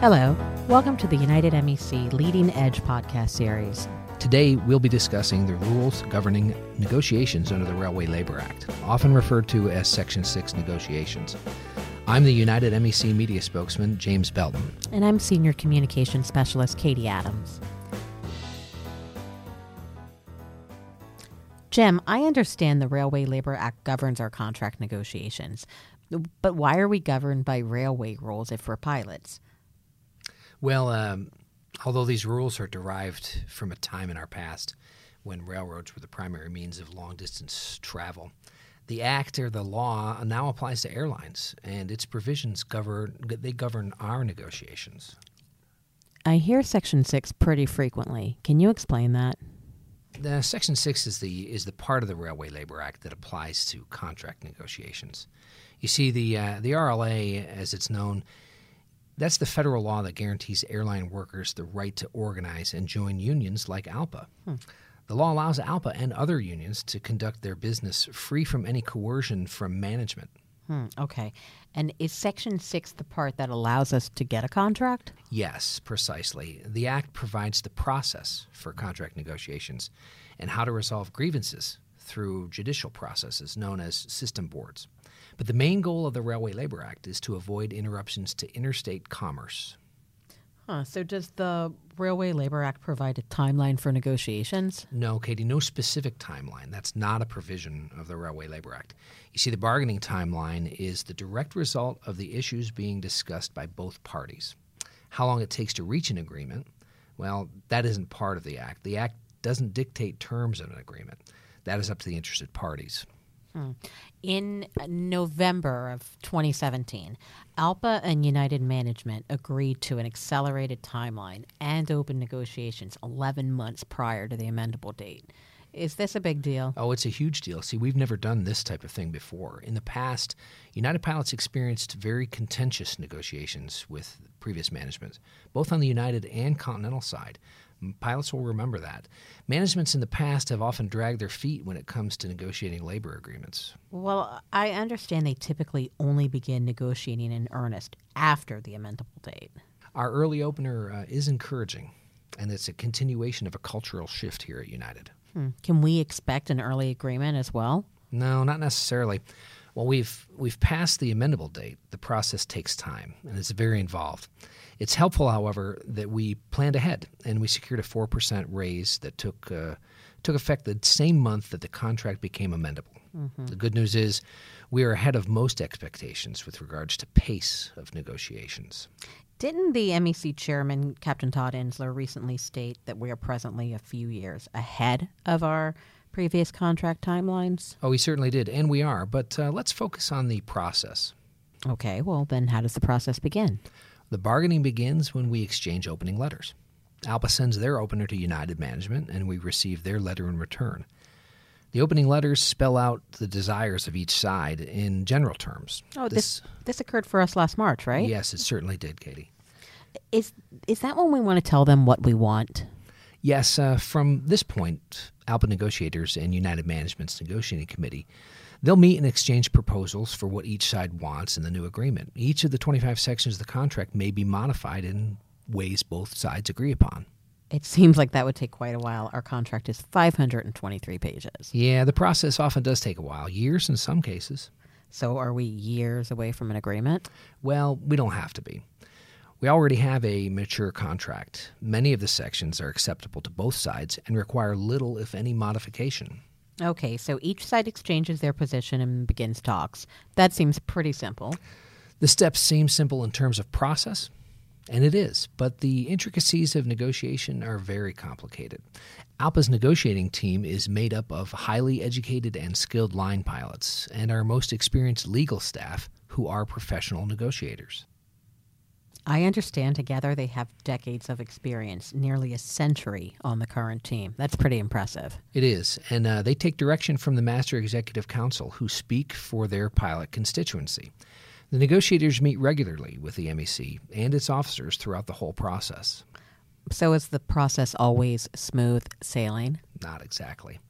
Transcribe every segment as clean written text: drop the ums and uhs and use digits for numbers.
Hello, welcome to the United MEC Leading Edge podcast series. Today, we'll be discussing the rules governing negotiations under the Railway Labor Act, often referred to as Section 6 negotiations. I'm the United MEC media spokesman, James Belden. And I'm Senior Communications Specialist, Katie Adams. Jim, I understand the Railway Labor Act governs our contract negotiations, but why are we governed by railway rules if we're pilots? Well, although these rules are derived from a time in our past when railroads were the primary means of long-distance travel, the Act or the law now applies to airlines, and its provisions govern our negotiations. I hear Section 6 pretty frequently. Can you explain that? Section 6 is the part of the Railway Labor Act that applies to contract negotiations. You see, the RLA, as it's known, that's the federal law that guarantees airline workers the right to organize and join unions like ALPA. The law allows ALPA and other unions to conduct their business free from any coercion from management. Okay. And is Section 6 the part that allows us to get a contract? Yes, precisely. The Act provides the process for contract negotiations and how to resolve grievances through judicial processes known as system boards. But the main goal of the Railway Labor Act is to avoid interruptions to interstate commerce. So does the Railway Labor Act provide a timeline for negotiations? No, Katie, no specific timeline. That's not a provision of the Railway Labor Act. You see, the bargaining timeline is the direct result of the issues being discussed by both parties. How long it takes to reach an agreement, well, that isn't part of the Act. The Act doesn't dictate terms of an agreement. That is up to the interested parties. In November of 2017, ALPA and United Management agreed to an accelerated timeline and open negotiations 11 months prior to the amendable date. Is this a big deal? Oh, it's a huge deal. See, we've never done this type of thing before. In the past, United Pilots experienced very contentious negotiations with previous management, both on the United and Continental side. Pilots will remember that. Managements in the past have often dragged their feet when it comes to negotiating labor agreements. Well, I understand they typically only begin negotiating in earnest after the amendable date. Our early opener is encouraging, and it's a continuation of a cultural shift here at United. Can we expect an early agreement as well? No, not necessarily. Well, we've passed the amendable date. The process takes time, and it's very involved. It's helpful, however, that we planned ahead, and we secured a 4% raise that took effect the same month that the contract became amendable. The good news is we are ahead of most expectations with regards to pace of negotiations. Didn't the MEC chairman, Captain Todd Insler, recently state that we are presently a few years ahead of our previous contract timelines? Oh, he certainly did, and we are. But let's focus on the process. Okay, well, then how does the process begin? The bargaining begins when we exchange opening letters. ALPA sends their opener to United Management, and we receive their letter in return. The opening letters spell out the desires of each side in general terms. Oh, this occurred for us last March, right? Yes, it certainly did, Katie. Is that when we want to tell them what we want? Yes, from this point, ALPA negotiators and United Management's negotiating committee, they'll meet and exchange proposals for what each side wants in the new agreement. Each of the 25 sections of the contract may be modified in ways both sides agree upon. It seems like that would take quite a while. Our contract is 523 pages. Yeah, the process often does take a while, years in some cases. So are we years away from an agreement? Well, we don't have to be. We already have a mature contract. Many of the sections are acceptable to both sides and require little, if any, modification. Okay, so each side exchanges their position and begins talks. That seems pretty simple. The steps seem simple in terms of process, and it is, but the intricacies of negotiation are very complicated. ALPA's negotiating team is made up of highly educated and skilled line pilots and our most experienced legal staff who are professional negotiators. I understand together they have decades of experience, nearly a century on the current team. That's pretty impressive. It is, and they take direction from the Master Executive Council, who speak for their pilot constituency. The negotiators meet regularly with the MEC and its officers throughout the whole process. So is the process always smooth sailing? Not exactly.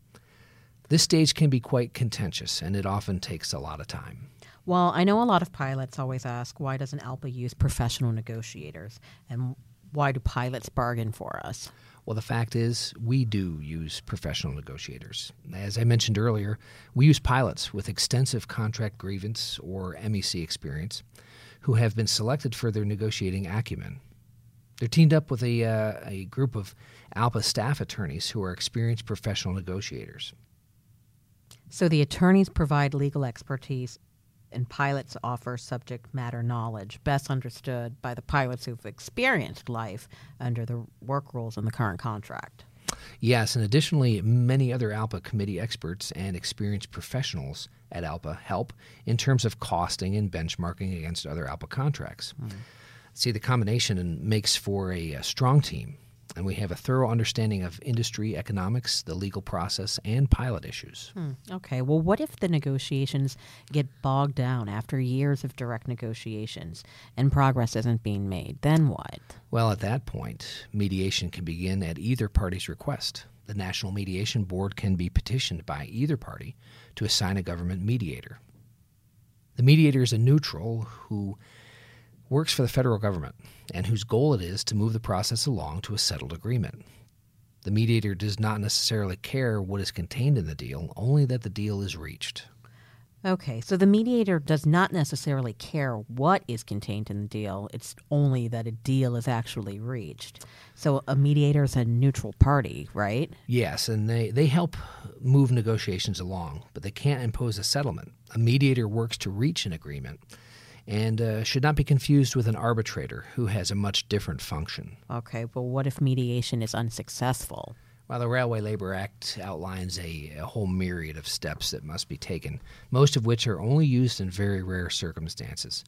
This stage can be quite contentious, and it often takes a lot of time. Well, I know a lot of pilots always ask, why doesn't ALPA use professional negotiators? And why do pilots bargain for us? Well, the fact is we do use professional negotiators. As I mentioned earlier, we use pilots with extensive contract grievance or MEC experience who have been selected for their negotiating acumen. They're teamed up with a group of ALPA staff attorneys who are experienced professional negotiators. So the attorneys provide legal expertise and pilots offer subject matter knowledge best understood by the pilots who've experienced life under the work rules in the current contract. Yes, and additionally, many other ALPA committee experts and experienced professionals at ALPA help in terms of costing and benchmarking against other ALPA contracts. Mm. See, the combination makes for a strong team, and we have a thorough understanding of industry, economics, the legal process, and pilot issues. Okay. Well, what if the negotiations get bogged down after years of direct negotiations and progress isn't being made? Then what? Well, at that point, mediation can begin at either party's request. The National Mediation Board can be petitioned by either party to assign a government mediator. The mediator is a neutral who works for the federal government and whose goal it is to move the process along to a settled agreement. The mediator does not necessarily care what is contained in the deal, only that the deal is reached. Okay, so the mediator does not necessarily care what is contained in the deal. It's only that a deal is actually reached. So a mediator is a neutral party, right? Yes, and they help move negotiations along, but they can't impose a settlement. A mediator works to reach an agreement and should not be confused with an arbitrator who has a much different function. Okay, but what if mediation is unsuccessful? Well, the Railway Labor Act outlines a whole myriad of steps that must be taken, most of which are only used in very rare circumstances.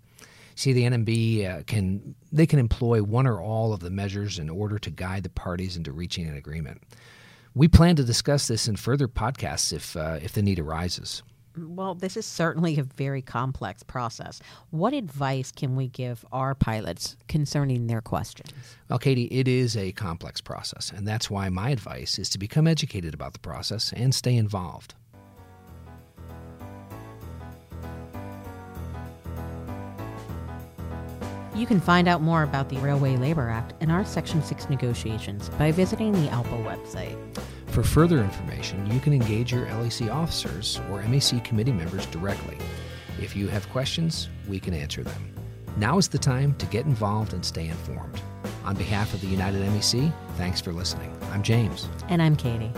See, the NMB can employ one or all of the measures in order to guide the parties into reaching an agreement. We plan to discuss this in further podcasts if the need arises. Well, this is certainly a very complex process. What advice can we give our pilots concerning their questions? Well, Katie, it is a complex process, and that's why my advice is to become educated about the process and stay involved. You can find out more about the Railway Labor Act and our Section 6 negotiations by visiting the ALPA website. For further information, you can engage your LEC officers or MEC committee members directly. If you have questions, we can answer them. Now is the time to get involved and stay informed. On behalf of the United MEC, thanks for listening. I'm James. And I'm Katie.